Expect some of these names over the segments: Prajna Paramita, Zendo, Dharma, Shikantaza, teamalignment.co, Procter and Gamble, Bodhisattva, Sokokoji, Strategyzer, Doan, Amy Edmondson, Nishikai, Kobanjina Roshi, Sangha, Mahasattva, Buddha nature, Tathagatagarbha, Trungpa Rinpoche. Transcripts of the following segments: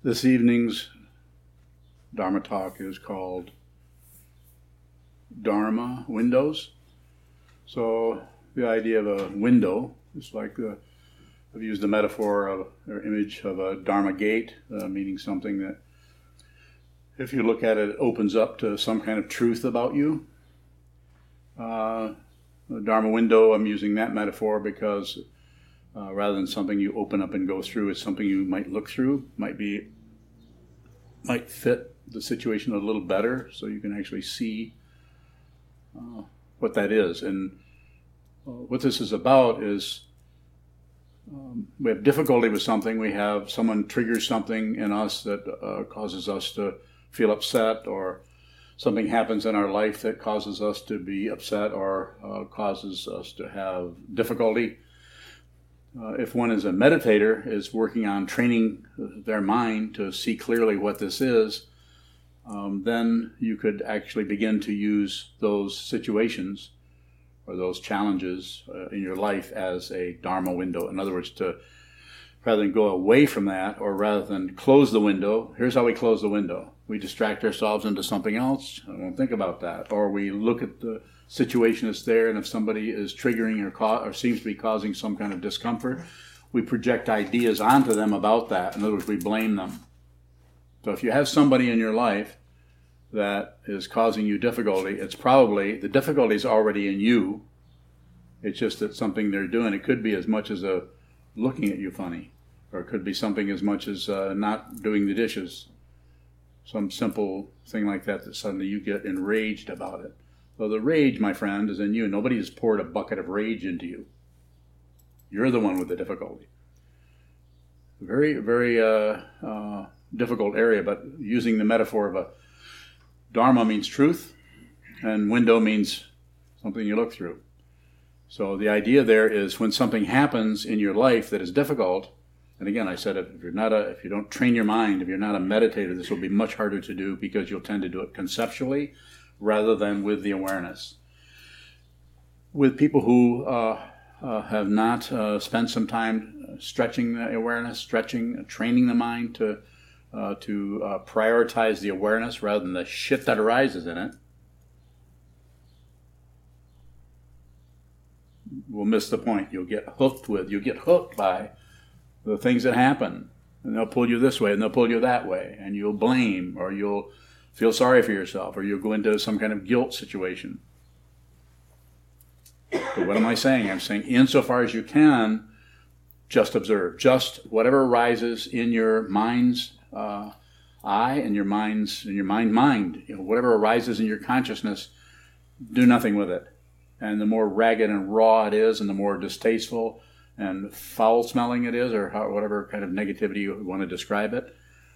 This evening's Dharma talk is called Dharma Windows. So the idea of a window is like I've used the metaphor of or image of a Dharma gate, meaning something that if you look at it, it opens up to some kind of truth about you. The Dharma window, I'm using that metaphor because rather than something you open up and go through, it's something you might look through, might fit the situation a little better, so you can actually see what that is. And what this is about is we have difficulty with something. We have someone triggers something in us that causes us to feel upset, or something happens in our life that causes us to be upset or causes us to have difficulty. If one is a meditator, is working on training their mind to see clearly what this is, then you could actually begin to use those situations or those challenges in your life as a Dharma window. In other words, to rather than go away from that, or rather than close the window, here's how we close the window. We distract ourselves into something else. I won't think about that. Or we look at the situation that's there, and if somebody is triggering or seems to be causing some kind of discomfort, we project ideas onto them about that. In other words, we blame them. So if you have somebody in your life that is causing you difficulty, it's probably, the difficulty is already in you. It's just that something they're doing. It could be as much as a looking at you funny, or it could be something as much as not doing the dishes. Some simple thing like that, that suddenly you get enraged about it. So the rage, my friend, is in you. Nobody has poured a bucket of rage into you. You're the one with the difficulty. Very, very difficult area, but using the metaphor of a Dharma means truth, and window means something you look through. So the idea there is when something happens in your life that is difficult, and again, I said, if you don't train your mind, if you're not a meditator, this will be much harder to do because you'll tend to do it conceptually rather than with the awareness. With people who have not spent some time stretching the awareness, training the mind to prioritize the awareness rather than the shit that arises in it, we'll miss the point. You'll get hooked by the things that happen, and they'll pull you this way and they'll pull you that way, and you'll blame, or you'll feel sorry for yourself, or you'll go into some kind of guilt situation. But what am I saying? I'm saying insofar as you can, just observe. Just whatever rises in your mind's eye and your mind, whatever arises in your consciousness, do nothing with it. And the more ragged and raw it is, and the more distasteful and foul-smelling it is, or whatever kind of negativity you want to describe it,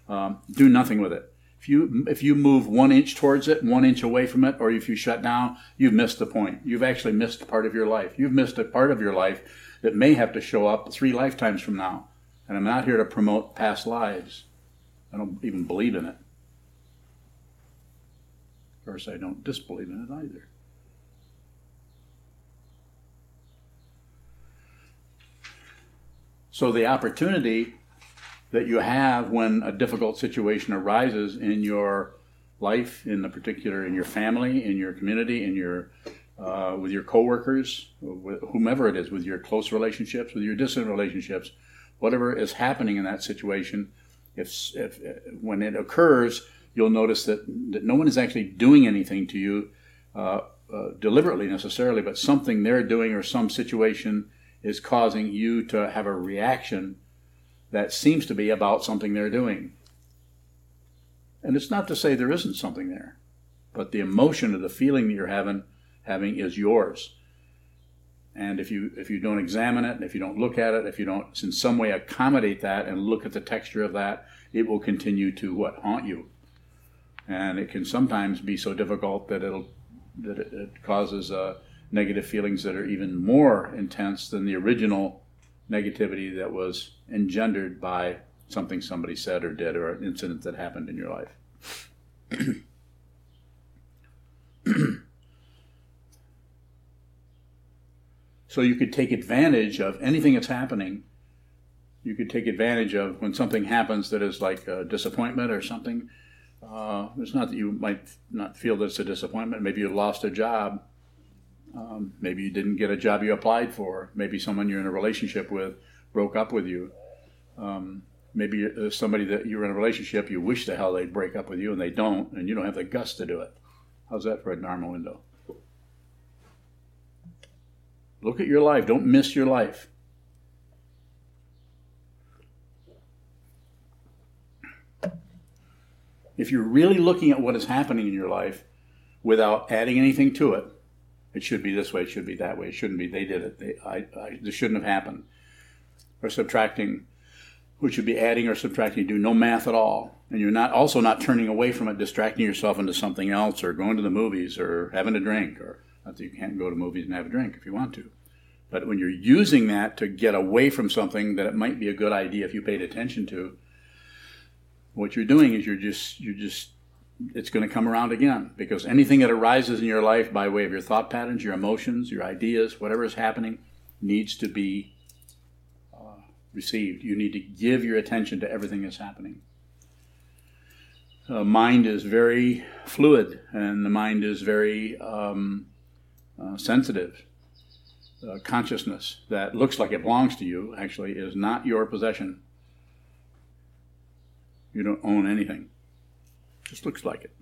do nothing with it. If you move 1 inch towards it, 1 inch away from it, or if you shut down, you've missed the point. You've actually missed part of your life. You've missed a part of your life that may have to show up 3 lifetimes from now. And I'm not here to promote past lives. I don't even believe in it. Of course, I don't disbelieve in it either. So the opportunity that you have when a difficult situation arises in your life, in your family, in your community, with your coworkers, with whomever it is, with your close relationships, with your distant relationships, whatever is happening in that situation, if when it occurs, you'll notice that no one is actually doing anything to you deliberately necessarily, but something they're doing or some situation is causing you to have a reaction that seems to be about something they're doing. And it's not to say there isn't something there, but the emotion or the feeling that you're having is yours. And if you don't examine it, if you don't look at it, if you don't in some way accommodate that and look at the texture of that, it will continue to haunt you. And it can sometimes be so difficult that it causes negative feelings that are even more intense than the original negativity that was engendered by something somebody said or did, or an incident that happened in your life. So you could take advantage of anything that's happening you could take advantage of when something happens that is like a disappointment or something. It's not that you might not feel that it's a disappointment. Maybe you lost a job. Maybe you didn't get a job you applied for. Maybe someone you're in a relationship with broke up with you. Maybe somebody that you're in a relationship, you wish the hell they'd break up with you, and they don't, and you don't have the guts to do it. How's that for a Dharma window? Look at your life. Don't miss your life. If you're really looking at what is happening in your life without adding anything to it, it should be this way, it should be that way, it shouldn't be, they did it, this shouldn't have happened. Or subtracting, which would be adding or subtracting, you do no math at all. And you're not turning away from it, distracting yourself into something else, or going to the movies, or having a drink, or not that you can't go to movies and have a drink if you want to. But when you're using that to get away from something that it might be a good idea if you paid attention to, what you're doing is you're just it's going to come around again, because anything that arises in your life by way of your thought patterns, your emotions, your ideas, whatever is happening, needs to be received. You need to give your attention to everything that's happening. Mind is very fluid, and the mind is very sensitive. Consciousness that looks like it belongs to you actually is not your possession. You don't own anything. It just looks like it.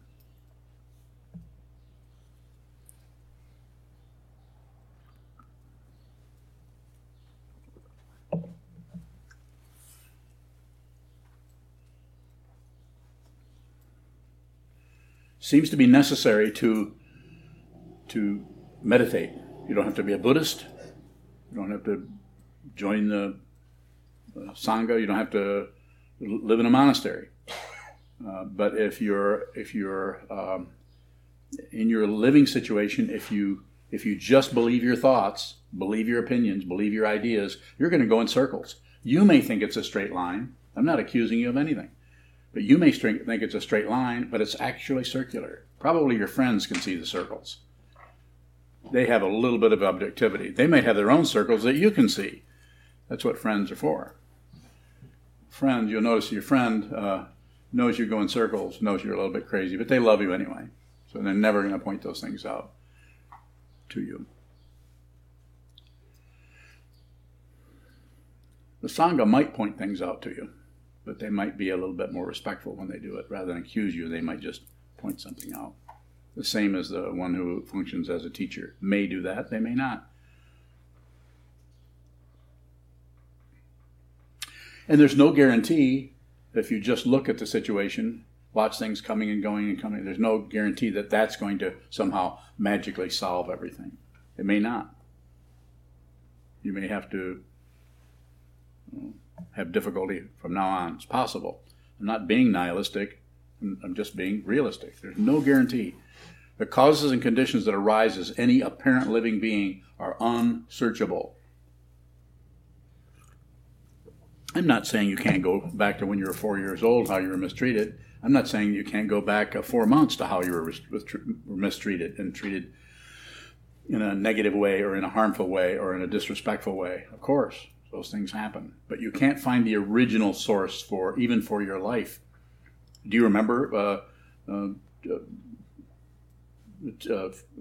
Seems to be necessary to meditate. You don't have to be a Buddhist. You don't have to join the Sangha. You don't have to live in a monastery, but if you're in your living situation, if you just believe your thoughts, believe your opinions, believe your ideas, you're going to go in circles. You may think it's a straight line. I'm not accusing you of anything, but you may think it's a straight line, but it's actually circular. Probably your friends can see the circles. They have a little bit of objectivity. They may have their own circles that you can see. That's what friends are for. Friend, you'll notice your friend knows you go in circles, knows you're a little bit crazy, but they love you anyway. So they're never going to point those things out to you. The Sangha might point things out to you, but they might be a little bit more respectful when they do it. Rather than accuse you, they might just point something out. The same as the one who functions as a teacher may do that, they may not. And there's no guarantee, if you just look at the situation, watch things coming and going and coming, there's no guarantee that that's going to somehow magically solve everything. It may not. You may have to have difficulty from now on. It's possible. I'm not being nihilistic. I'm just being realistic. There's no guarantee. The causes and conditions that arise as any apparent living being are unsearchable. I'm not saying you can't go back to when you were 4 years old, how you were mistreated. I'm not saying you can't go back 4 months to how you were mistreated and treated in a negative way or in a harmful way or in a disrespectful way. Of course, those things happen. But you can't find the original source even for your life. Do you remember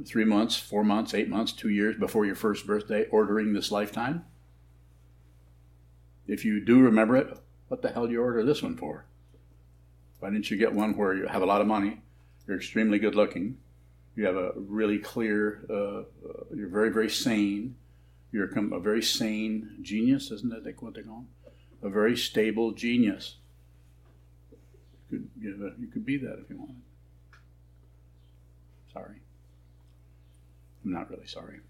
3 months, 4 months, 8 months, 2 years before your first birthday ordering this lifetime? If you do remember it, what the hell do you order this one for? Why didn't you get one where you have a lot of money, you're extremely good looking, you have a really clear, you're very, very sane, you're a very sane genius, isn't that what they call them? A very stable genius. You could be that if you wanted. Sorry. I'm not really sorry.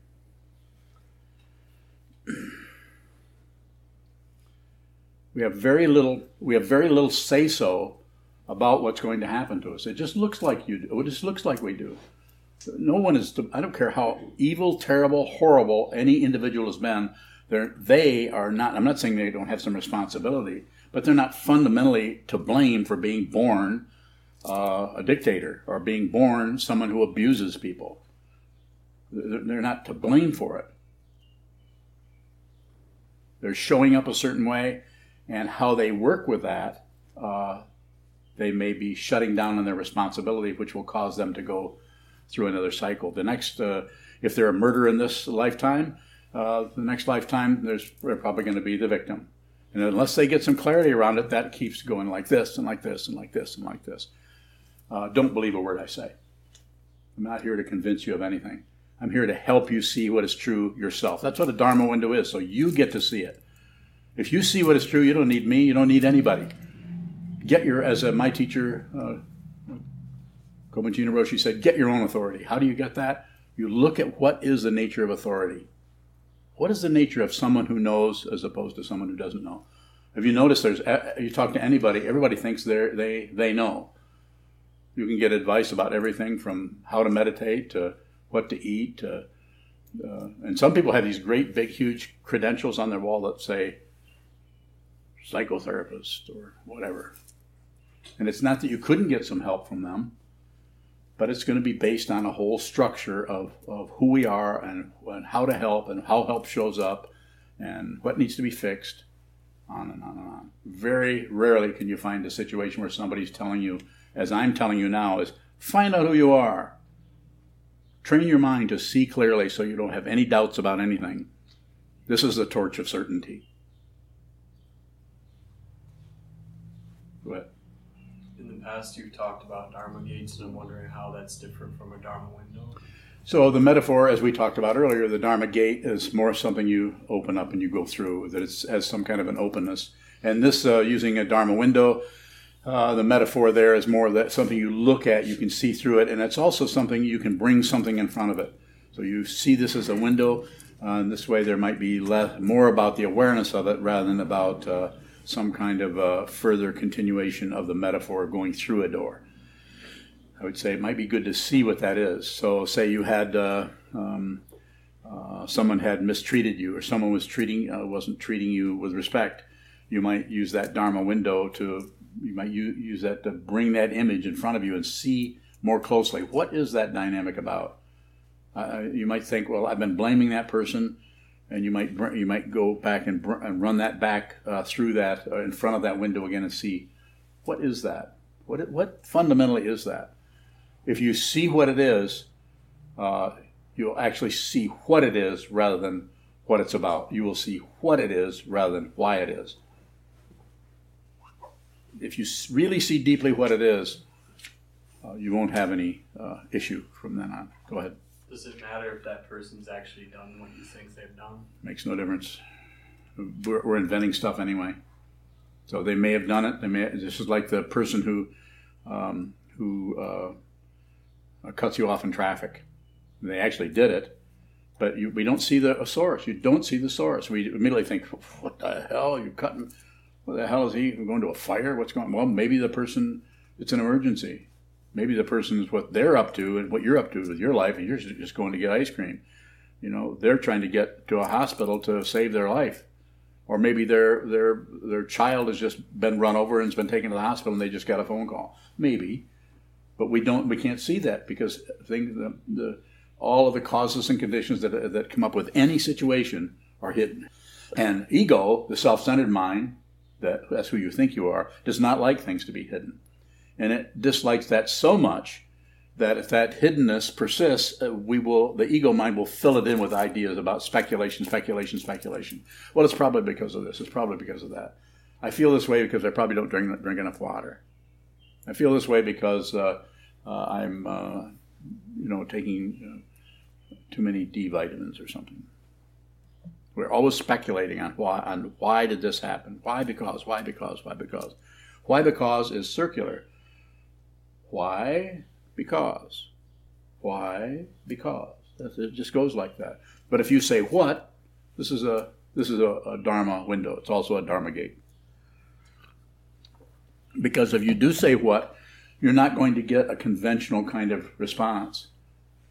We have very little say-so about what's going to happen to us. It just looks like you do. It just looks like we do. No one is, I don't care how evil, terrible, horrible any individual has been, they are not, I'm not saying they don't have some responsibility, but they're not fundamentally to blame for being born a dictator or being born someone who abuses people. They're not to blame for it. They're showing up a certain way, and how they work with that, they may be shutting down on their responsibility, which will cause them to go through another cycle. The next, if they're a murderer in this lifetime, the next lifetime, they're probably going to be the victim. And unless they get some clarity around it, that keeps going like this and like this and like this and like this. Don't believe a word I say. I'm not here to convince you of anything. I'm here to help you see what is true yourself. That's what a Dharma window is, so you get to see it. If you see what is true, you don't need me, you don't need anybody. My teacher, Kobanjina Roshi said, get your own authority. How do you get that? You look at what is the nature of authority. What is the nature of someone who knows as opposed to someone who doesn't know? Have you noticed you talk to anybody, everybody thinks they know. You can get advice about everything from how to meditate to what to eat. And some people have these great, big, huge credentials on their wall that say, psychotherapist or whatever. And it's not that you couldn't get some help from them, but it's going to be based on a whole structure of who we are and how to help and how help shows up and what needs to be fixed, on and on and on. Very rarely can you find a situation where somebody's telling you, as I'm telling you now, is find out who you are. Train your mind to see clearly so you don't have any doubts about anything. This is the torch of certainty. Go ahead. In the past, you've talked about Dharma gates, and I'm wondering how that's different from a Dharma window. So the metaphor, as we talked about earlier, the Dharma gate is more something you open up and you go through, that it has some kind of an openness. And this, using a Dharma window, the metaphor there is more that something you look at, you can see through it, and it's also something you can bring something in front of it. So you see this as a window, and this way there might be more about the awareness of it rather than about some kind of further continuation of the metaphor of going through a door. I would say it might be good to see what that is. So say you had someone had mistreated you, or someone was wasn't treating you with respect. You might use that Dharma window use that to bring that image in front of you and see more closely, what is that dynamic about? You might think, well, I've been blaming that person. And you might go back and run that back through that in front of that window again and see, what is that? What fundamentally is that? If you see what it is, you'll actually see what it is rather than what it's about. You will see what it is rather than why it is. If you really see deeply what it is, you won't have any issue from then on. Go ahead. Does it matter if that person's actually done what you think they've done? Makes no difference. We're inventing stuff anyway. So they may have done it. This is like the person who cuts you off in traffic. They actually did it, but we don't see the source. You don't see the source. We immediately think, what the hell? You're cutting. What the hell is he going to a fire? What's going on? Well, maybe the person, it's an emergency. Maybe the person is what they're up to and what you're up to with your life, and you're just going to get ice cream. You know, they're trying to get to a hospital to save their life. Or maybe their child has just been run over and has been taken to the hospital and they just got a phone call. Maybe. But we can't see that because all of the causes and conditions that come up with any situation are hidden. And ego, the self-centered mind, that's who you think you are, does not like things to be hidden. And it dislikes that so much that if that hiddenness persists, the ego mind will fill it in with ideas about speculation. Well, it's probably because of this. It's probably because of that. I feel this way because I probably don't drink enough water. I feel this way because I'm, taking too many D vitamins or something. We're always speculating on why did this happen? Why because? Why because is circular. Why? Because. Why? Because. It just goes like that. But if you say what, this is a Dharma window. It's also a Dharma gate. Because if you do say what, you're not going to get a conventional kind of response.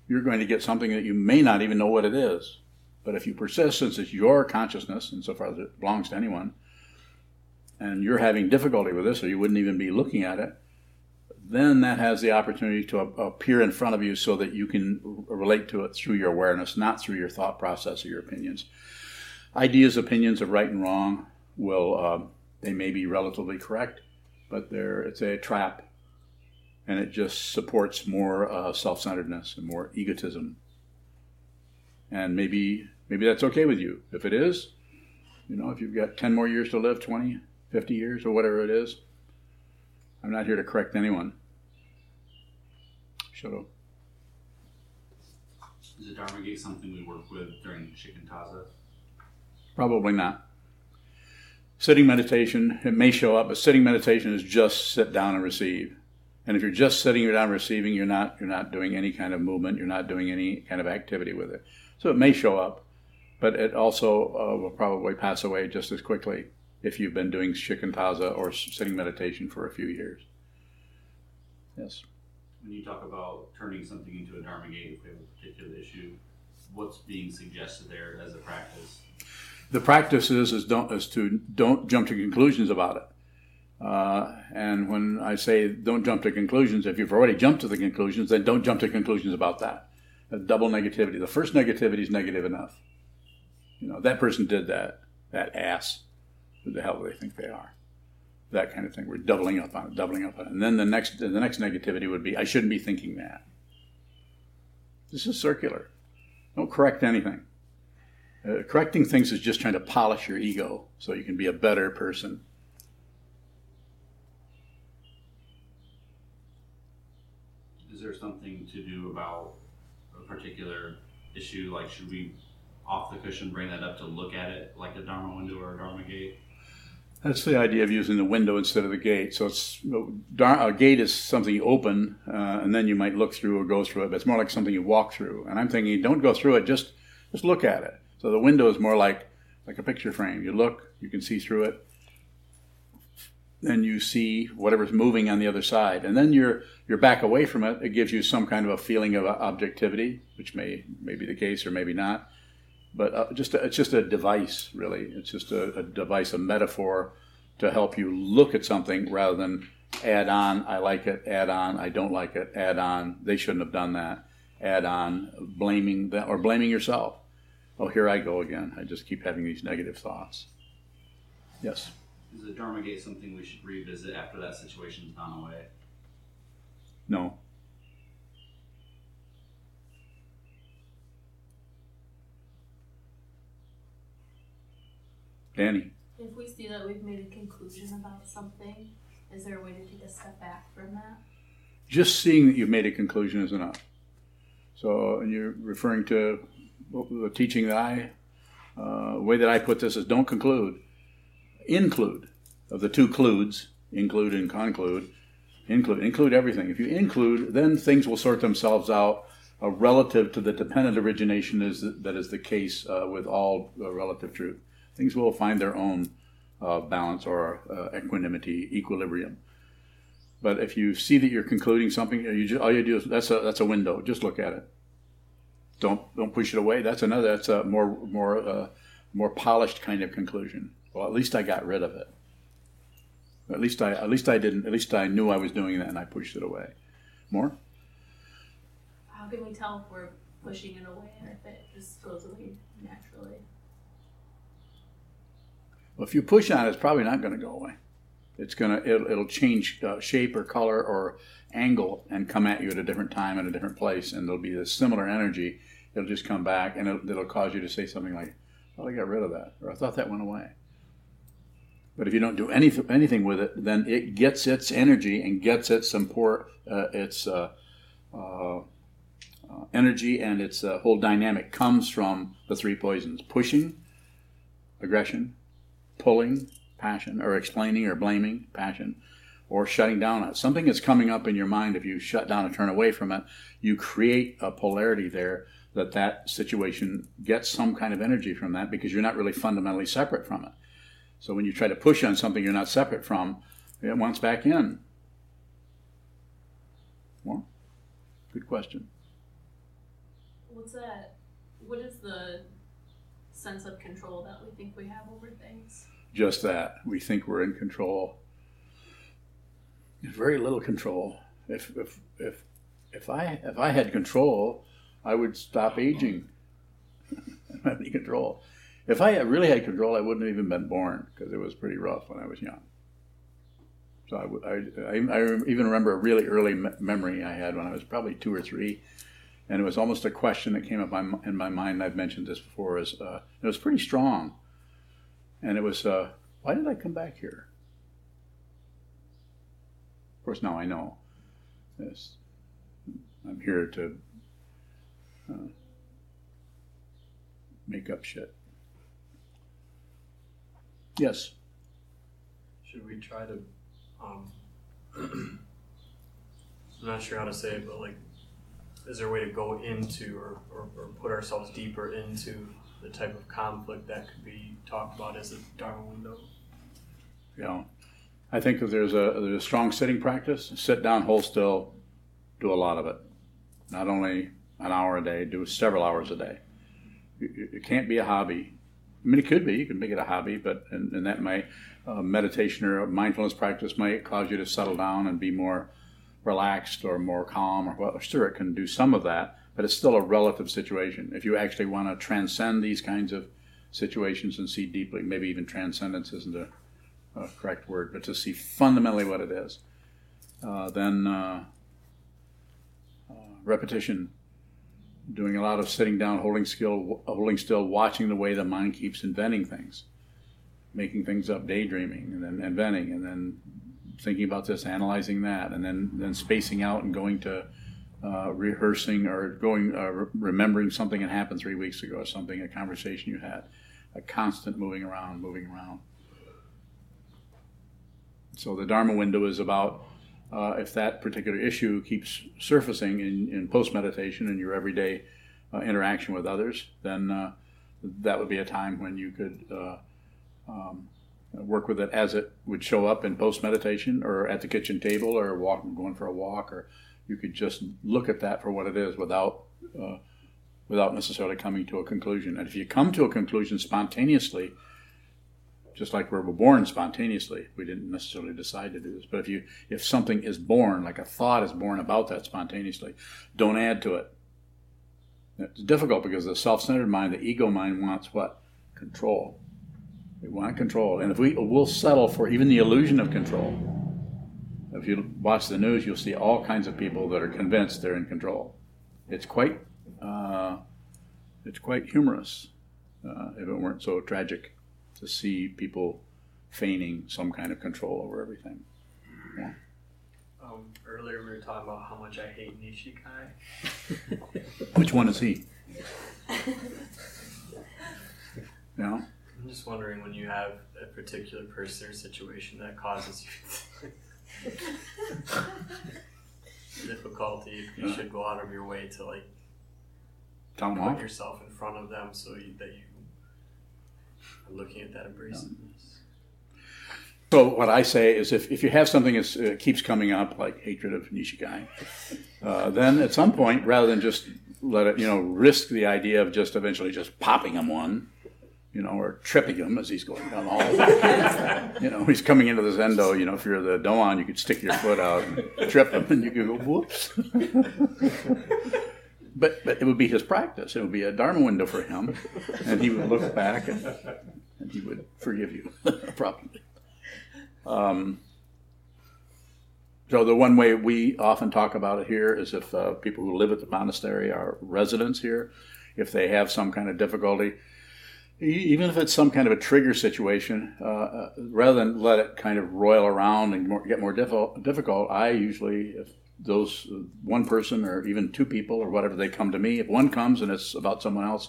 You're going to get something that you may not even know what it is. But if you persist, since it's your consciousness, insofar as it belongs to anyone, and you're having difficulty with this, or you wouldn't even be looking at it, then that has the opportunity to appear in front of you so that you can relate to it through your awareness, not through your thought process or your opinions. Ideas, opinions of right and wrong will They may be relatively correct, but it's a trap, and it just supports more self-centeredness and more egotism. And maybe that's okay with you. If it is, if you've got 10 more years to live, 20, 50 years, or whatever it is, I'm not here to correct anyone. Shoto. Is the Dharma Gate something we work with during Shikantaza? Probably not. Sitting meditation, it may show up, but sitting meditation is just sit down and receive. And if you're just sitting down and receiving, you're not doing any kind of movement. You're not doing any kind of activity with it. So it may show up, but it also will probably pass away just as quickly if you've been doing Shikantaza or sitting meditation for a few years. Yes? When you talk about turning something into a Dharma Gate, if we have a particular issue, what's being suggested there as a practice? The practice is to don't jump to conclusions about it. And when I say don't jump to conclusions, if you've already jumped to the conclusions, then don't jump to conclusions about that. A double negativity. The first negativity is negative enough. That person did that. That ass. Who the hell do they think they are? That kind of thing. We're doubling up on it. And then the next negativity would be, I shouldn't be thinking that. This is circular. Don't correct anything. Correcting things is just trying to polish your ego so you can be a better person. Is there something to do about a particular issue? Like, should we off the cushion bring that up to look at it like a Dharma window or a Dharma gate? That's the idea of using the window instead of the gate. So a gate is something you open, and then you might look through or go through it, but it's more like something you walk through. And I'm thinking, don't go through it, just look at it. So the window is more like a picture frame. You look, you can see through it, and you see whatever's moving on the other side. And then you're back away from it. It gives you some kind of a feeling of objectivity, which may be the case or maybe not. But it's just a device, really. It's just a device, a metaphor to help you look at something rather than add on, I like it, add on, I don't like it, add on, they shouldn't have done that, add on, blaming them or blaming yourself. Oh, here I go again. I just keep having these negative thoughts. Yes? Is the Dharma Gate something we should revisit after that situation's gone away? No. Danny? If we see that we've made a conclusion about something, is there a way to take a step back from that? Just seeing that you've made a conclusion is enough. So you're referring to the teaching that way that I put this is don't conclude, include. Of the two cludes, include and conclude, include everything. If you include, then things will sort themselves out relative to the dependent origination that is the case with all relative truth. Things will find their own balance or equanimity, equilibrium. But if you see that you're concluding something, all you do is that's a window. Just look at it. Don't push it away. That's a more polished kind of conclusion. Well, at least I got rid of it. At least I knew I was doing that and I pushed it away. More? How can we tell if we're pushing it away or if it just goes away naturally? Well, if you push on it, it's probably not going to go away. It'll change shape or color or angle and come at you at a different time and a different place, and there'll be a similar energy. It'll just come back, and it'll cause you to say something like, "Well, I got rid of that," or "I thought that went away." But if you don't do anything with it, then it gets its energy and gets its support, its energy, and its whole dynamic comes from the three poisons: pushing, aggression, pulling, passion, or explaining or blaming, passion, or shutting down on it. Something that's coming up in your mind, if you shut down and turn away from it, you create a polarity there that situation gets some kind of energy from that because you're not really fundamentally separate from it. So when you try to push on something you're not separate from, it wants back in. Well, good question. What's that? What is the sense of control that we think we have over things? Just that. We think we're in control. There's very little control. If I had control, I would stop aging. I don't have any control. If I really had control, I wouldn't have even been born, because it was pretty rough when I was young. So I even remember a really early memory I had when I was probably 2 or 3, and it was almost a question that came up in my mind. I've mentioned this before. It was pretty strong, and it was, why did I come back here? Of course, now I know. Yes. I'm here to make up shit. Yes. Should we try to, I'm not sure how to say it, but like, is there a way to go into or put ourselves deeper into the type of conflict that could be talked about as a Dharma window? Yeah. I think that there's a strong sitting practice. Sit down, hold still, do a lot of it. Not only an hour a day, do several hours a day. It can't be a hobby. I mean, it could be. You can make it a hobby, but and that might meditation or mindfulness practice might cause you to settle down and be more relaxed or more calm. Or well, sure, it can do some of that, but it's still a relative situation. If you actually want to transcend these kinds of situations and see deeply, maybe even transcendence isn't a correct word, but to see fundamentally what it is, then repetition. Doing a lot of sitting down, holding still, watching the way the mind keeps inventing things, making things up, daydreaming, and then inventing, and then thinking about this, analyzing that, and then spacing out and going to rehearsing or going remembering something that happened 3 weeks ago or something, a conversation you had, a constant moving around. So the Dharma window is about, if that particular issue keeps surfacing in post-meditation and your everyday interaction with others, then that would be a time when you could work with it as it would show up in post-meditation or at the kitchen table or going for a walk, or you could just look at that for what it is without necessarily coming to a conclusion. And if you come to a conclusion spontaneously, just like we were born spontaneously, we didn't necessarily decide to do this. But if something is born, like a thought is born about that spontaneously, don't add to it. It's difficult because the self-centered mind, the ego mind, wants what? Control. We want control. And if we'll settle for even the illusion of control. If you watch the news, you'll see all kinds of people that are convinced they're in control. It's quite humorous if it weren't so tragic. To see people feigning some kind of control over everything. Yeah. Earlier we were talking about how much I hate Nishikai. Which one is he? No? I'm just wondering when you have a particular person or situation that causes you difficulty, you should go out of your way to like put yourself in front of them so that you looking at that abrasiveness. So what I say is if you have something that keeps coming up, like hatred of Nishikai, then at some point, rather than just let it, risk the idea of just eventually just popping him one, or tripping him as he's going down the hall. He's coming into the Zendo, if you're the Doan, you could stick your foot out and trip him and you could go, whoops. But it would be his practice. It would be a Dharma window for him, and he would look back and he would forgive you, probably. So the one way we often talk about it here is if people who live at the monastery are residents here, if they have some kind of difficulty, even if it's some kind of a trigger situation, rather than let it kind of roil around and get more difficult, I usually... If those one person or even two people or whatever, they come to me. If one comes and it's about someone else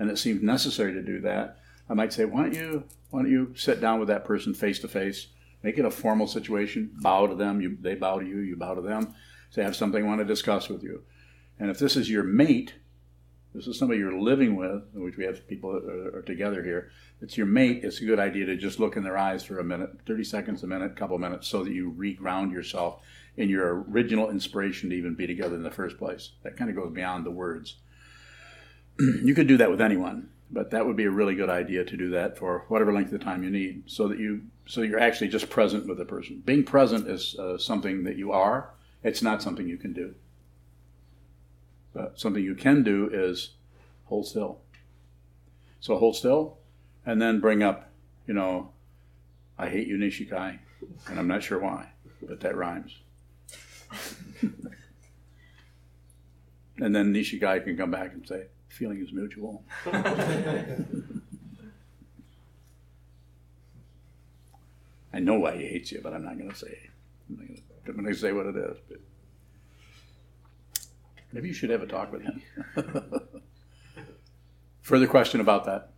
and it seems necessary to do that, I might say, why don't you sit down with that person face to face, make it a formal situation, bow to them, they bow to you, you bow to them, say, I have something I want to discuss with you. And if this is your mate, this is somebody you're living with, which we have people that are together here, it's your mate, it's a good idea to just look in their eyes for a minute, 30 seconds, a minute, couple minutes, so that you reground yourself in your original inspiration to even be together in the first place. That kind of goes beyond the words. You could do that with anyone, but that would be a really good idea to do that for whatever length of time you need, so you're actually just present with the person. Being present is something that you are. It's not something you can do. But something you can do is hold still. So hold still, and then bring up, you know, I hate you, Nishikai, and I'm not sure why, but that rhymes. And then Nishikai can come back and say, feeling is mutual. I know why he hates you, but I'm not going to say it. I'm going to say what it is. But maybe you should have a talk with him. Further question about that?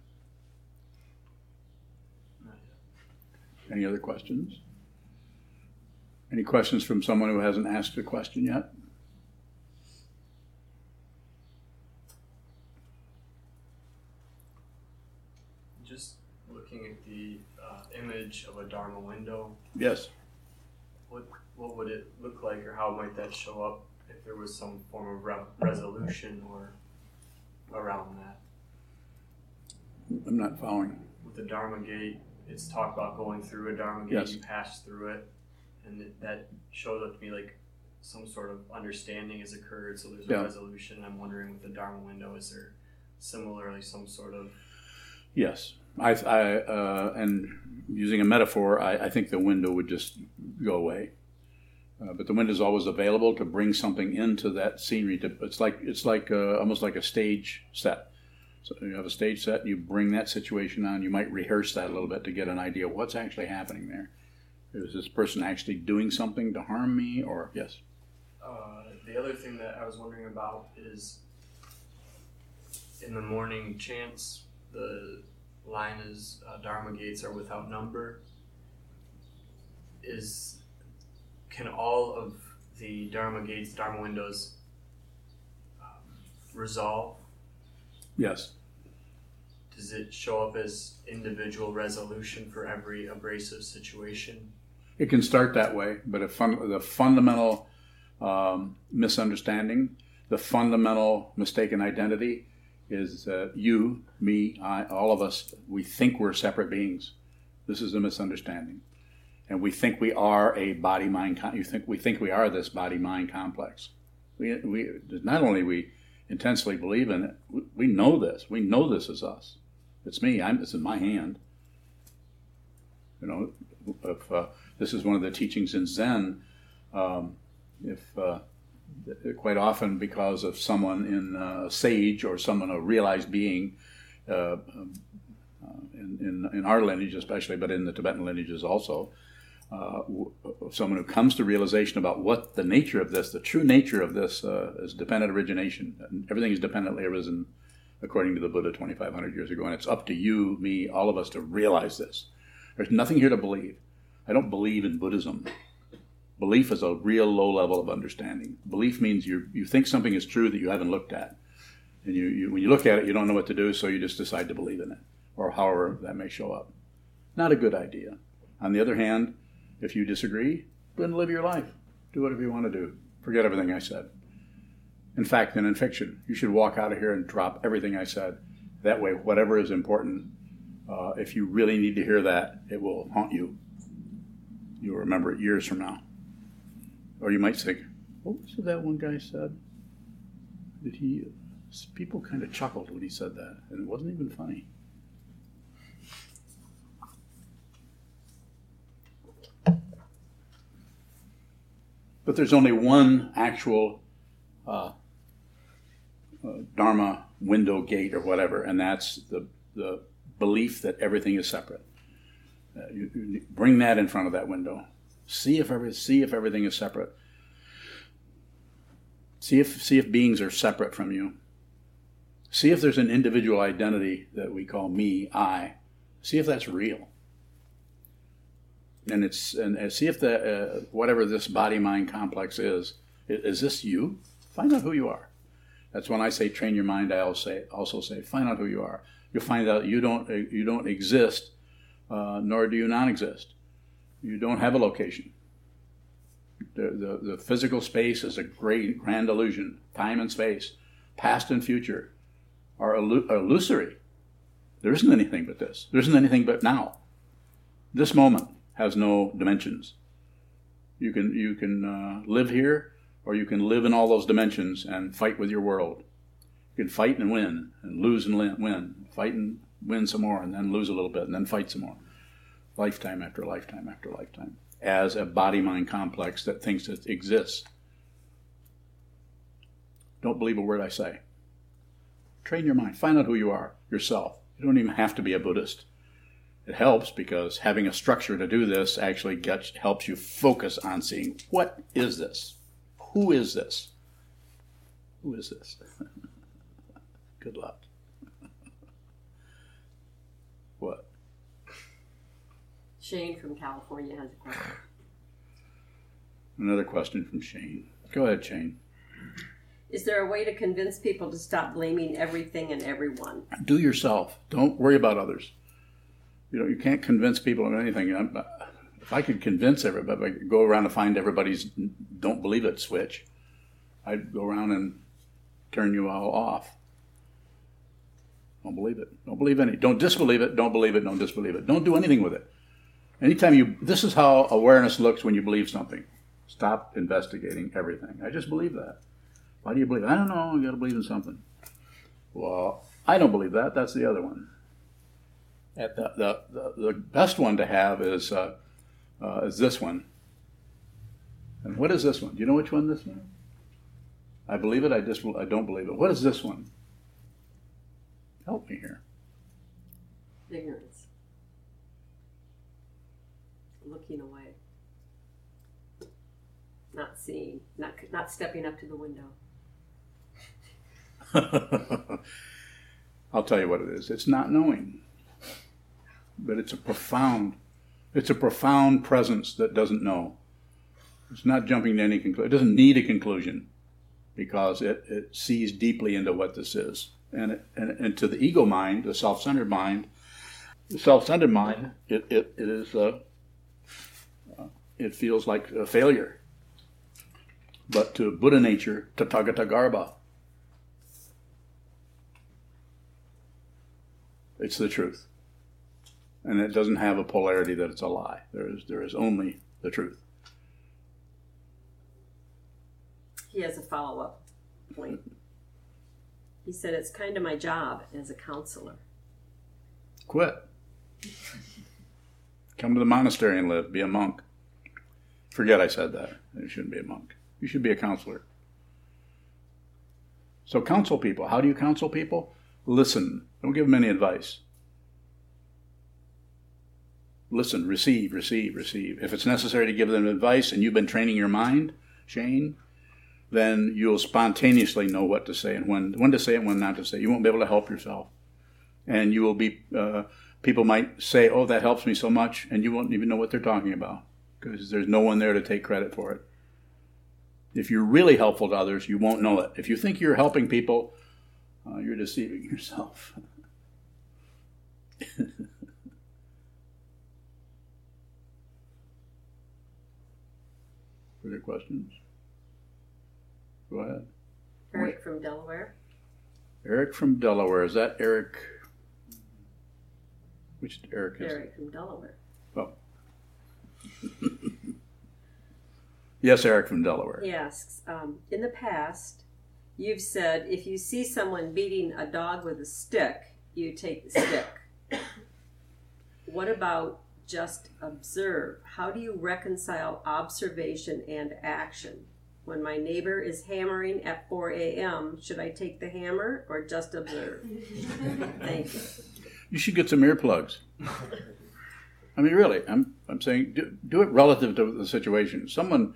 Any other questions? Any questions from someone who hasn't asked a question yet? Just looking at the image of a Dharma window. Yes. What would it look like, or how might that show up if there was some form of resolution or around that? I'm not following. With the Dharma gate, it's talked about going through a Dharma gate, yes. You pass through it, and that shows up to me like some sort of understanding has occurred, so there's a resolution. I'm wondering with the Dharma window, is there similarly some sort of... Yes. I and using a metaphor, I think the window would just go away. But the window is always available to bring something into that scenery. It's like almost like a stage set. So you have a stage set, and you bring that situation on. You might rehearse that a little bit to get an idea of what's actually happening there. Is this person actually doing something to harm me, or yes? The other thing that I was wondering about is in the morning chants, the line is Dharma gates are without number. Can all of the Dharma gates, Dharma windows resolve? Yes. Does it show up as individual resolution for every abrasive situation? It can start that way, but the fundamental misunderstanding, the fundamental mistaken identity is you, me, I, all of us, we think we're separate beings. This is a misunderstanding. And we think we are a body-mind we are this body-mind complex. We not only we intensely believe in it, we know this. We know this is us. It's me. It's in my hand. You know, if this is one of the teachings in Zen. If quite often, because of someone in a sage or someone a realized being, in our lineage especially, but in the Tibetan lineages also, someone who comes to realization about what the nature of this, the true nature of this is dependent origination. Everything is dependently arisen according to the Buddha 2,500 years ago, and it's up to you, me, all of us to realize this. There's nothing here to believe. I don't believe in Buddhism. Belief is a real low level of understanding. Belief means you think something is true that you haven't looked at. And you when you look at it, you don't know what to do, so you just decide to believe in it, or however that may show up. Not a good idea. On the other hand, if you disagree, then live your life. Do whatever you want to do. Forget everything I said. In fact, and in fiction, you should walk out of here and drop everything I said. That way, whatever is important, if you really need to hear that, it will haunt you. You'll remember it years from now. Or you might think, what was that one guy said? People kind of chuckled when he said that, and it wasn't even funny. But there's only one actual Dharma window gate or whatever, and that's the belief that everything is separate. You bring that in front of that window. See if everything is separate. See if beings are separate from you. See if there's an individual identity that we call me, I. See if that's real. And see if the whatever this body-mind complex is this you? Find out who you are. That's when I say train your mind. I also say find out who you are. You'll find out you don't exist, nor do you non-exist. You don't have a location. The physical space is a great grand illusion. Time and space, past and future, are illusory. There isn't anything but this. There isn't anything but now. This moment has no dimensions. You can live here, or you can live in all those dimensions and fight with your world. You can fight and win, and lose and win, fight and win some more and then lose a little bit and then fight some more. Lifetime after lifetime after lifetime. As a body-mind complex that thinks it exists. Don't believe a word I say. Train your mind. Find out who you are, yourself. You don't even have to be a Buddhist. It helps because having a structure to do this actually helps you focus on seeing, what is this? Who is this? Who is this? Good luck. What? Shane from California has a question. Another question from Shane. Go ahead, Shane. Is there a way to convince people to stop blaming everything and everyone? Do yourself. Don't worry about others. You know, you can't convince people of anything. If I could convince everybody, I could go around and find everybody's don't believe it switch. I'd go around and turn you all off. Don't believe it. Don't believe any. Don't disbelieve it. Don't believe it. Don't disbelieve it. Don't do anything with it. Anytime this is how awareness looks when you believe something. Stop investigating everything. I just believe that. Why do you believe it? I don't know. You got to believe in something. Well, I don't believe that. That's the other one. The best one to have is this one. And what is this one? Do you know which one this one? I believe it. I don't believe it. What is this one? Help me here. Ignorance. Looking away. Not seeing. Not stepping up to the window. I'll tell you what it is. It's not knowing, but it's a profound presence that doesn't know. It's not jumping to any conclusion. It doesn't need a conclusion because it sees deeply into what this is. And to the ego mind, the self-centered mind, it feels like a failure. But to Buddha nature, Tathagatagarbha, it's the truth. And it doesn't have a polarity that it's a lie. There is only the truth. He has a follow-up point. He said, it's kind of my job as a counselor. Quit. Come to the monastery and live. Be a monk. Forget I said that. You shouldn't be a monk. You should be a counselor. So counsel people. How do you counsel people? Listen. Don't give them any advice. Listen, receive. If it's necessary to give them advice and you've been training your mind, Shane, then you'll spontaneously know what to say and when to say and when not to say. You won't be able to help yourself. And you will be, people might say, oh, that helps me so much, and you won't even know what they're talking about because there's no one there to take credit for it. If you're really helpful to others, you won't know it. If you think you're helping people, you're deceiving yourself. Further questions? Go ahead. Eric from Delaware. Eric from Delaware. Is that Eric? Which Eric is? Eric from Delaware. Oh. Yes, Eric from Delaware. He asks, in the past, you've said if you see someone beating a dog with a stick, you take the stick. What about just observe? How do you reconcile observation and action? When my neighbor is hammering at 4 a.m., should I take the hammer or just observe? Thank you. You should get some earplugs. I mean, really, I'm saying do it relative to the situation. Someone,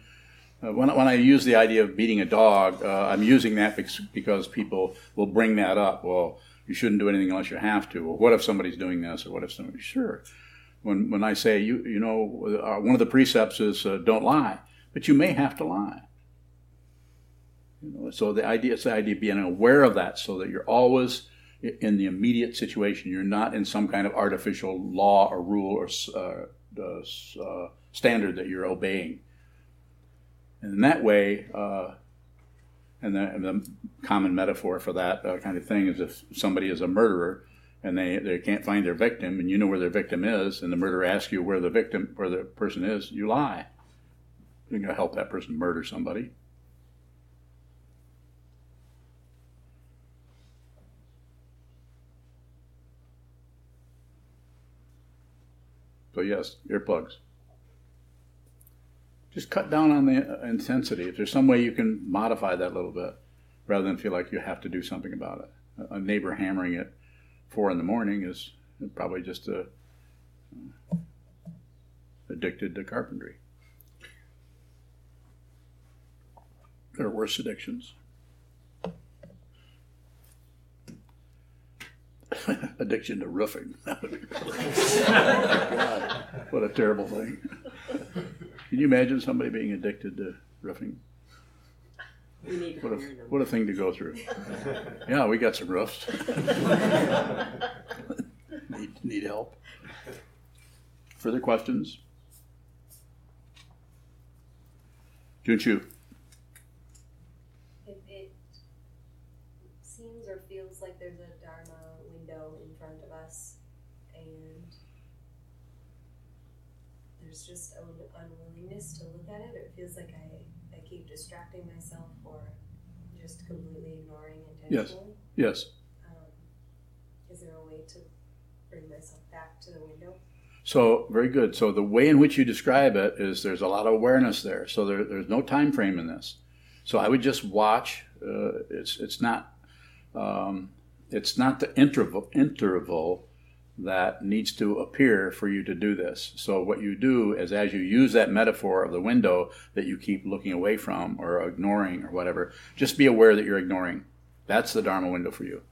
when I use the idea of beating a dog, I'm using that because people will bring that up. Well, you shouldn't do anything unless you have to. Well, what if somebody's doing this or what if somebody? Sure. When I say, you know, one of the precepts is don't lie, but you may have to lie. You know, so it's the idea of being aware of that so that you're always in the immediate situation. You're not in some kind of artificial law or rule or standard that you're obeying. And in that way, and the common metaphor for that kind of thing is if somebody is a murderer, and they can't find their victim, and you know where their victim is, and the murderer asks you where the person is, you lie. You're going to help that person murder somebody. So yes, earplugs. Just cut down on the intensity. If there's some way you can modify that a little bit, rather than feel like you have to do something about it. A neighbor hammering at 4 a.m. is probably just addicted to carpentry. There are worse addictions. Addiction to roofing. God, what a terrible thing. Can you imagine somebody being addicted to roofing? What a thing to go through. Yeah, we got some roofs. Need help. Further questions? Junchu. It seems or feels like there's a Dharma window in front of us, and there's just an unwillingness to look at it. It feels like I keep distracting myself or just completely ignoring intentionally. Yes. Is there a way to bring myself back to the window? So, very good. So the way in which you describe it is there's a lot of awareness there. So there's no time frame in this. So I would just watch. It's not the interval that needs to appear for you to do this. So what you do is, as you use that metaphor of the window that you keep looking away from or ignoring or whatever, just be aware that you're ignoring. That's the Dharma window for you.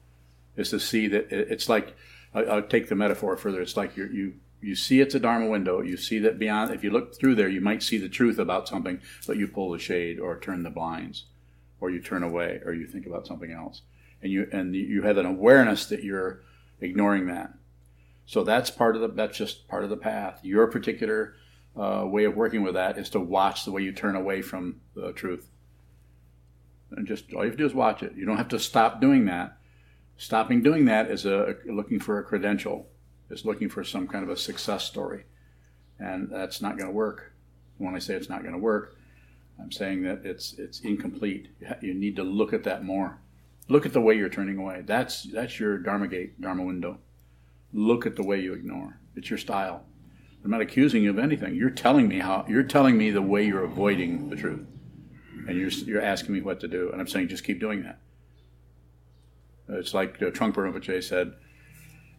Is to see that it's like, I'll take the metaphor further. It's like you see it's a Dharma window. You see that beyond, if you look through there, you might see the truth about something, but you pull the shade or turn the blinds or you turn away or you think about something else. And you have an awareness that you're ignoring that. So that's just part of the path. Your particular way of working with that is to watch the way you turn away from the truth. And just all you have to do is watch it. You don't have to stop doing that. Stopping doing that is looking for a credential. It's looking for some kind of a success story. And that's not going to work. When I say it's not going to work, I'm saying that it's incomplete. You need to look at that more. Look at the way you're turning away. That's your Dharma gate, Dharma window. Look at the way you ignore. It's your style. I'm not accusing you of anything. You're telling me the way you're avoiding the truth, and you're asking me what to do. And I'm saying just keep doing that. It's like Trungpa Rinpoche said,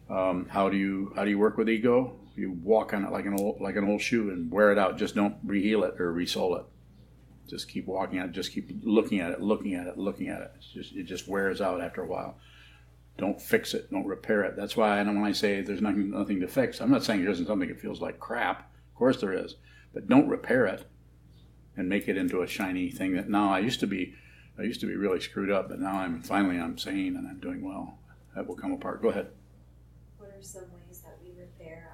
how do you work with ego? You walk on it like an old shoe and wear it out. Just don't reheel it or resole it. Just keep walking on it. Just keep looking at it. It just wears out after a while. Don't fix it. Don't repair it. That's why, and when I say there's nothing to fix, I'm not saying there isn't something that feels like crap. Of course there is. But don't repair it and make it into a shiny thing that now I used to be really screwed up, but now I'm finally sane and I'm doing well. That will come apart. Go ahead. What are some ways that we repair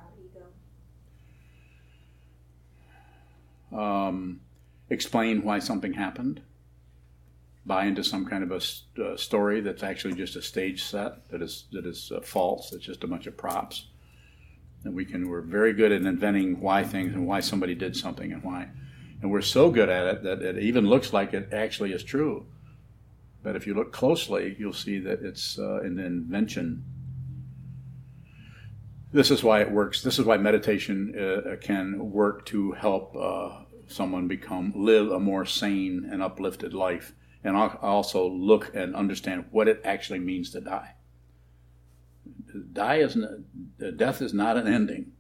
our ego? Explain why something happened. Buy into some kind of a story that's actually just a stage set that is false. It's just a bunch of props, and we're very good at inventing why things and why somebody did something and why, and we're so good at it that it even looks like it actually is true. But if you look closely, you'll see that it's an invention. This is why it works. This is why meditation can work to help someone live a more sane and uplifted life. And also look and understand what it actually means to die. Death is not an ending.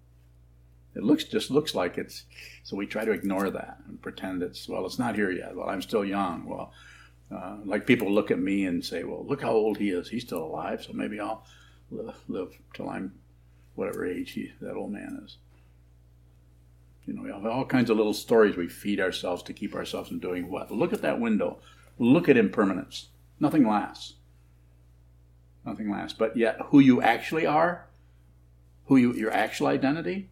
It just looks like it's. So we try to ignore that and pretend it's not here yet. Well, I'm still young. Well, like people look at me and say, well, look how old he is. He's still alive. So maybe I'll live till I'm whatever age that old man is. You know, we have all kinds of little stories we feed ourselves to keep ourselves from doing what? Look at that window. Look at impermanence. Nothing lasts. Nothing lasts. But yet, who you actually are, your actual identity,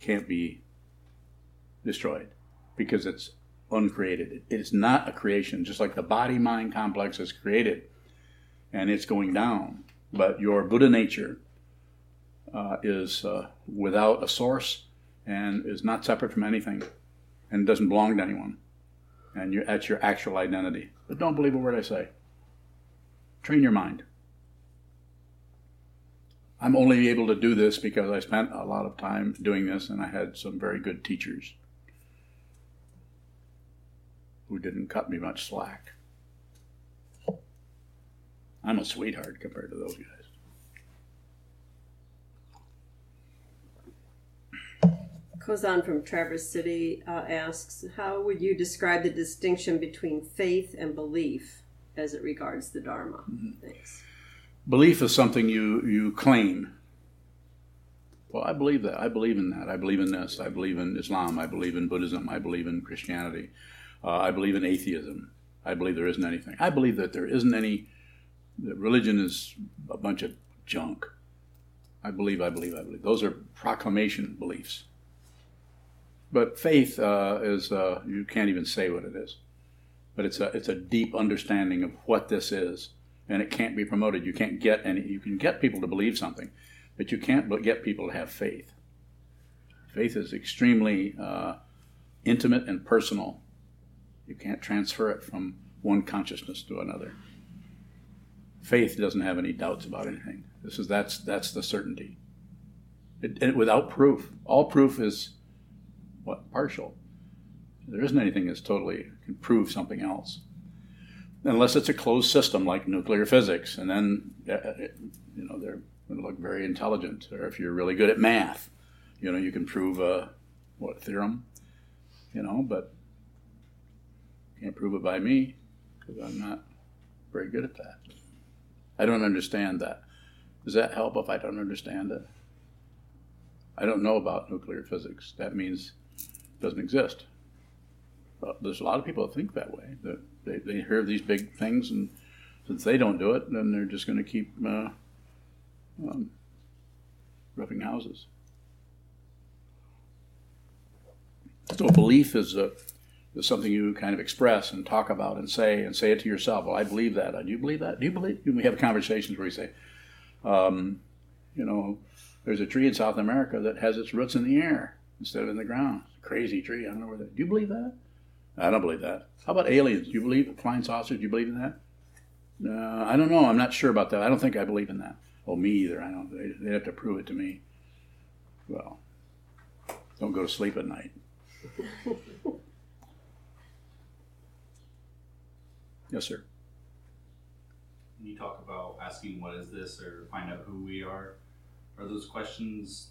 can't be destroyed because it's uncreated. It is not a creation, just like the body-mind complex is created, and it's going down. But your Buddha nature is without a source, and is not separate from anything, and doesn't belong to anyone. And that's your actual identity. But don't believe a word I say. Train your mind. I'm only able to do this because I spent a lot of time doing this, and I had some very good teachers who didn't cut me much slack. I'm a sweetheart compared to those guys. Kozan from Traverse City asks, how would you describe the distinction between faith and belief as it regards the Dharma? Mm-hmm. Thanks. Belief is something you claim. Well, I believe that. I believe in that. I believe in this. I believe in Islam. I believe in Buddhism. I believe in Christianity. I believe in atheism. I believe there isn't anything. I believe that there isn't any. That religion is a bunch of junk. I believe. Those are proclamation beliefs. But faith is you can't even say what it is. But it's a deep understanding of what this is, and it can't be promoted. You can't get any. You can get people to believe something, but you can't get people to have faith. Faith is extremely intimate and personal. You can't transfer it from one consciousness to another. Faith doesn't have any doubts about anything. That's the certainty. It without proof. All proof is partial. There isn't anything that's totally can prove something else, unless it's a closed system like nuclear physics, and then they're going to look very intelligent. Or if you're really good at math, you can prove a theorem, but can't prove it by me because I'm not very good at that. I don't understand that. Does that help if I don't understand it? I don't know about nuclear physics. That means doesn't exist. Well, there's a lot of people that think that way. That they hear these big things, and since they don't do it, then they're just going to keep roughing houses. So belief is something you kind of express and talk about and say it to yourself. Well, I believe that. Do you believe that? Do you believe? We have conversations where we say, there's a tree in South America that has its roots in the air instead of in the ground. Crazy tree. I don't know where that. Do you believe that? I don't believe that. How about aliens? Do you believe flying saucers? Do you believe in that? I don't know. I'm not sure about that. I don't think I believe in that. Oh, me either. I don't. They'd have to prove it to me. Well, don't go to sleep at night. Yes, sir. When you talk about asking what is this or find out who we are those questions?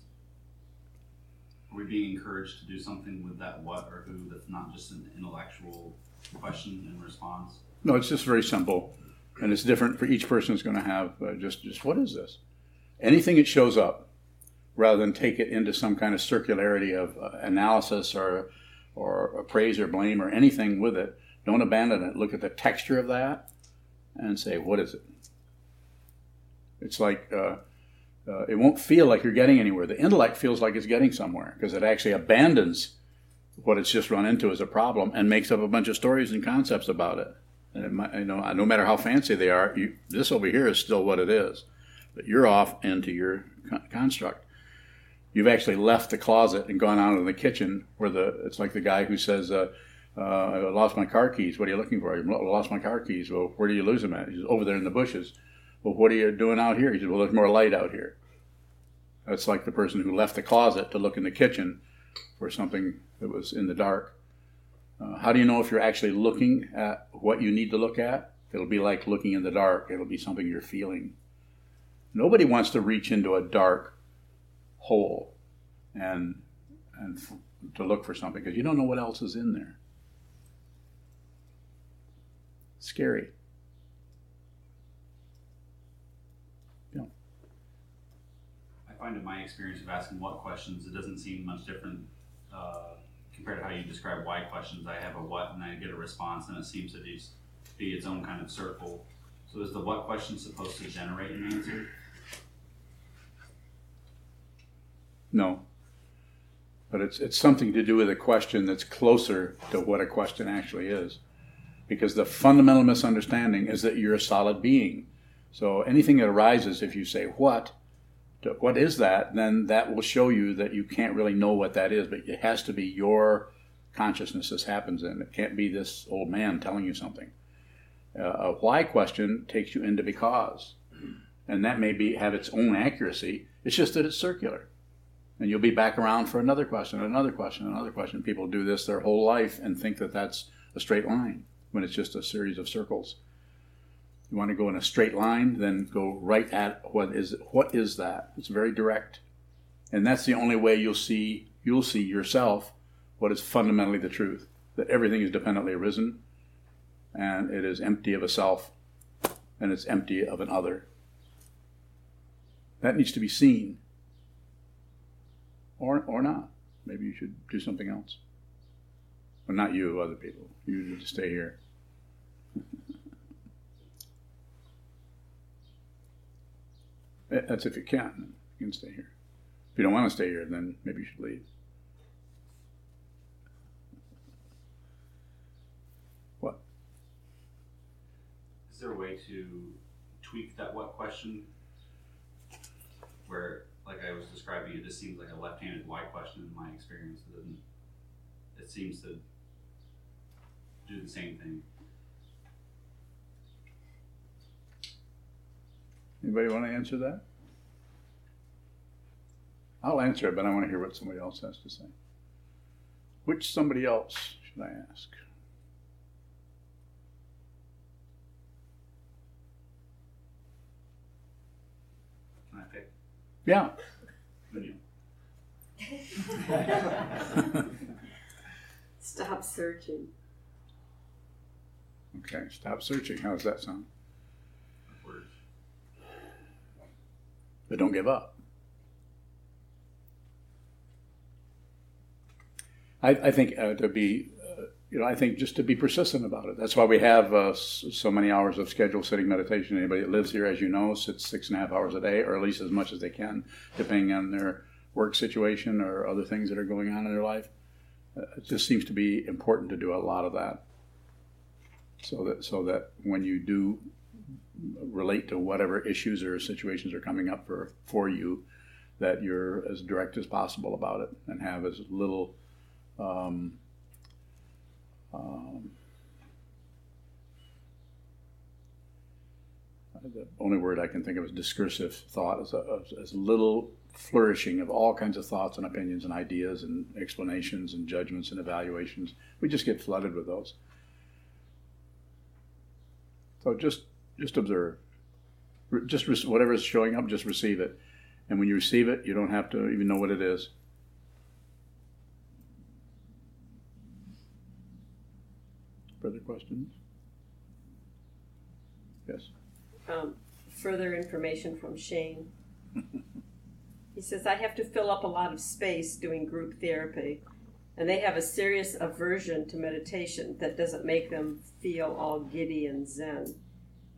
Are we being encouraged to do something with that what or who that's not just an intellectual question and response? No, it's just very simple, and it's different for each person. Is going to have just what is this? Anything that shows up, rather than take it into some kind of circularity of analysis or praise or blame or anything with it. Don't abandon it. Look at the texture of that and say, what is it? It's like... it won't feel like you're getting anywhere. The intellect feels like it's getting somewhere because it actually abandons what it's just run into as a problem and makes up a bunch of stories and concepts about it. And it might, no matter how fancy they are, this over here is still what it is. But you're off into your construct. You've actually left the closet and gone out in the kitchen where it's like the guy who says, I lost my car keys. What are you looking for? I lost my car keys. Well, where do you lose them at? He's over there in the bushes. Well, what are you doing out here? He said, well, there's more light out here. That's like the person who left the closet to look in the kitchen for something that was in the dark. How do you know if you're actually looking at what you need to look at? It'll be like looking in the dark. It'll be something you're feeling. Nobody wants to reach into a dark hole and to look for something because you don't know what else is in there. It's scary. I find in my experience of asking what questions, it doesn't seem much different compared to how you describe why questions. I have a what and I get a response, and it seems to be its own kind of circle. So is the what question supposed to generate an answer? No. But it's something to do with a question that's closer to what a question actually is. Because the fundamental misunderstanding is that you're a solid being. So anything that arises, if you say what is that, then that will show you that you can't really know what that is, but it has to be your consciousness this happens in. It can't be this old man telling you something. A why question takes you into because. and that may be have its own accuracy. It's just that it's circular. And you'll be back around for another question, another question, another question. People do this their whole life and think that that's a straight line when it's just a series of circles. You want to go in a straight line, then go right at what is that. It's very direct. And that's the only way you'll see yourself what is fundamentally the truth, that everything is dependently arisen, and it is empty of a self, and it's empty of an other. That needs to be seen. Or not. Maybe you should do something else. Well, not you, other people. You need to stay here. That's if you can. You can stay here. If you don't want to stay here, then maybe you should leave. What? Is there a way to tweak that what question? Where, like I was describing, it just seems like a left-handed why question in my experience. It seems to do the same thing. Anybody want to answer that? I'll answer it, but I want to hear what somebody else has to say. Which somebody else should I ask? Can I pick? Yeah. Stop searching. Okay, stop searching. How does that sound? But don't give up. I think just to be persistent about it. That's why we have so many hours of scheduled sitting meditation. Anybody that lives here, as you know, sits 6.5 hours a day, or at least as much as they can, depending on their work situation or other things that are going on in their life. It just seems to be important to do a lot of that, so that when you do relate to whatever issues or situations are coming up for you, that you're as direct as possible about it and have as little the only word I can think of is discursive thought, as little flourishing of all kinds of thoughts and opinions and ideas and explanations and judgments and evaluations. We just get flooded with those. So just observe. Just whatever is showing up, just receive it. And when you receive it, you don't have to even know what it is. Further questions? Yes? Further information from Shane. He says, I have to fill up a lot of space doing group therapy, and they have a serious aversion to meditation that doesn't make them feel all giddy and zen.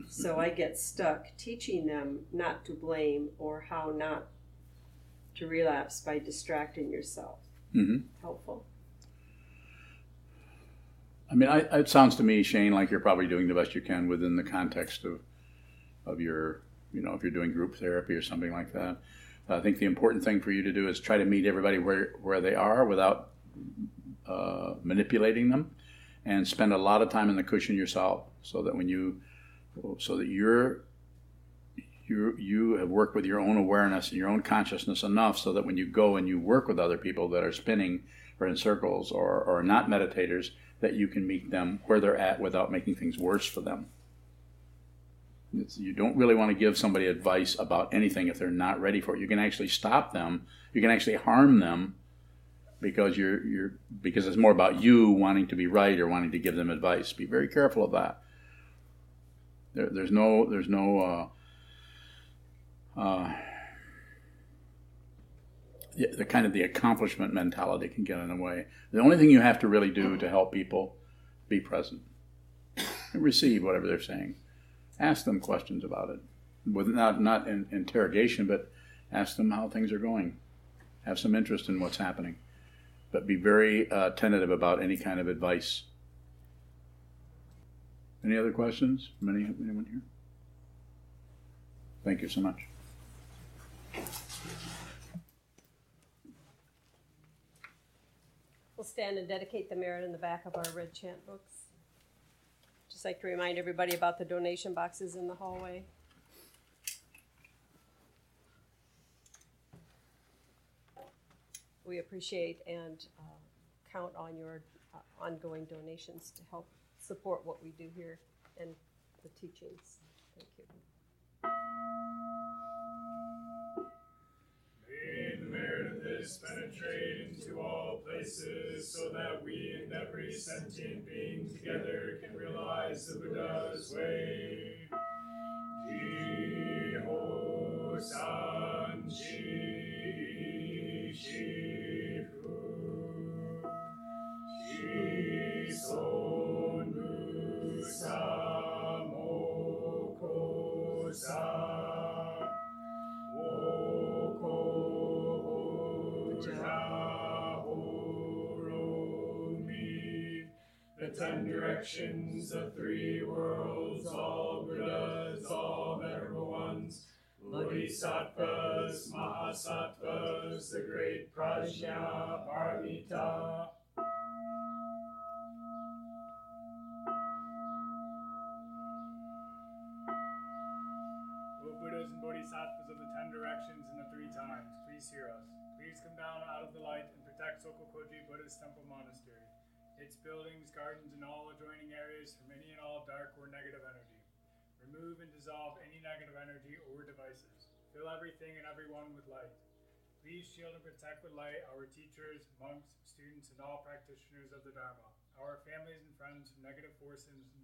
So I get stuck teaching them not to blame or how not to relapse by distracting yourself. Mm-hmm. Helpful. I mean, it sounds to me, Shane, like you're probably doing the best you can within the context of your, you know, if you're doing group therapy or something like that. I think the important thing for you to do is try to meet everybody where they are without manipulating them, and spend a lot of time in the cushion yourself, so that you have worked with your own awareness and your own consciousness enough so that when you go and you work with other people that are spinning or in circles or not meditators, that you can meet them where they're at without making things worse for them. You don't really want to give somebody advice about anything if they're not ready for it. You can actually stop them. You can actually harm them because because it's more about you wanting to be right or wanting to give them advice. Be very careful of that. There's no kind of the accomplishment mentality can get in the way. The only thing you have to really do to help people, be present and receive whatever they're saying. Ask them questions about it, with not in interrogation, but ask them how things are going. Have some interest in what's happening, but be very tentative about any kind of advice. Any other questions from anyone here? Thank you so much. We'll stand and dedicate the merit in the back of our red chant books. Just like to remind everybody about the donation boxes in the hallway. we appreciate and count on your ongoing donations to help support what we do here and the teachings. Thank you. May the merit of this penetrate into all places so that we and every sentient being together can realize the Buddha's way. Jiho San Ji Shifu Ji Sonu Samo Kosa Woko Jahoro Mi. The 10 directions, the 3 worlds, all Buddhas, all venerable ones, Bodhisattvas, Mahasattvas, the great Prajna Paramita. O Buddhas and Bodhisattvas of the 10 directions and the 3 times, please hear us. Please come down out of the light and protect Sokokoji Buddhist Temple Monastery, its buildings, gardens, and all adjoining areas from any and all dark or negative energy. Remove and dissolve any negative energy or devices. Fill everything and everyone with light. Please shield and protect with light our teachers, monks, students, and all practitioners of the Dharma, our families and friends from negative forces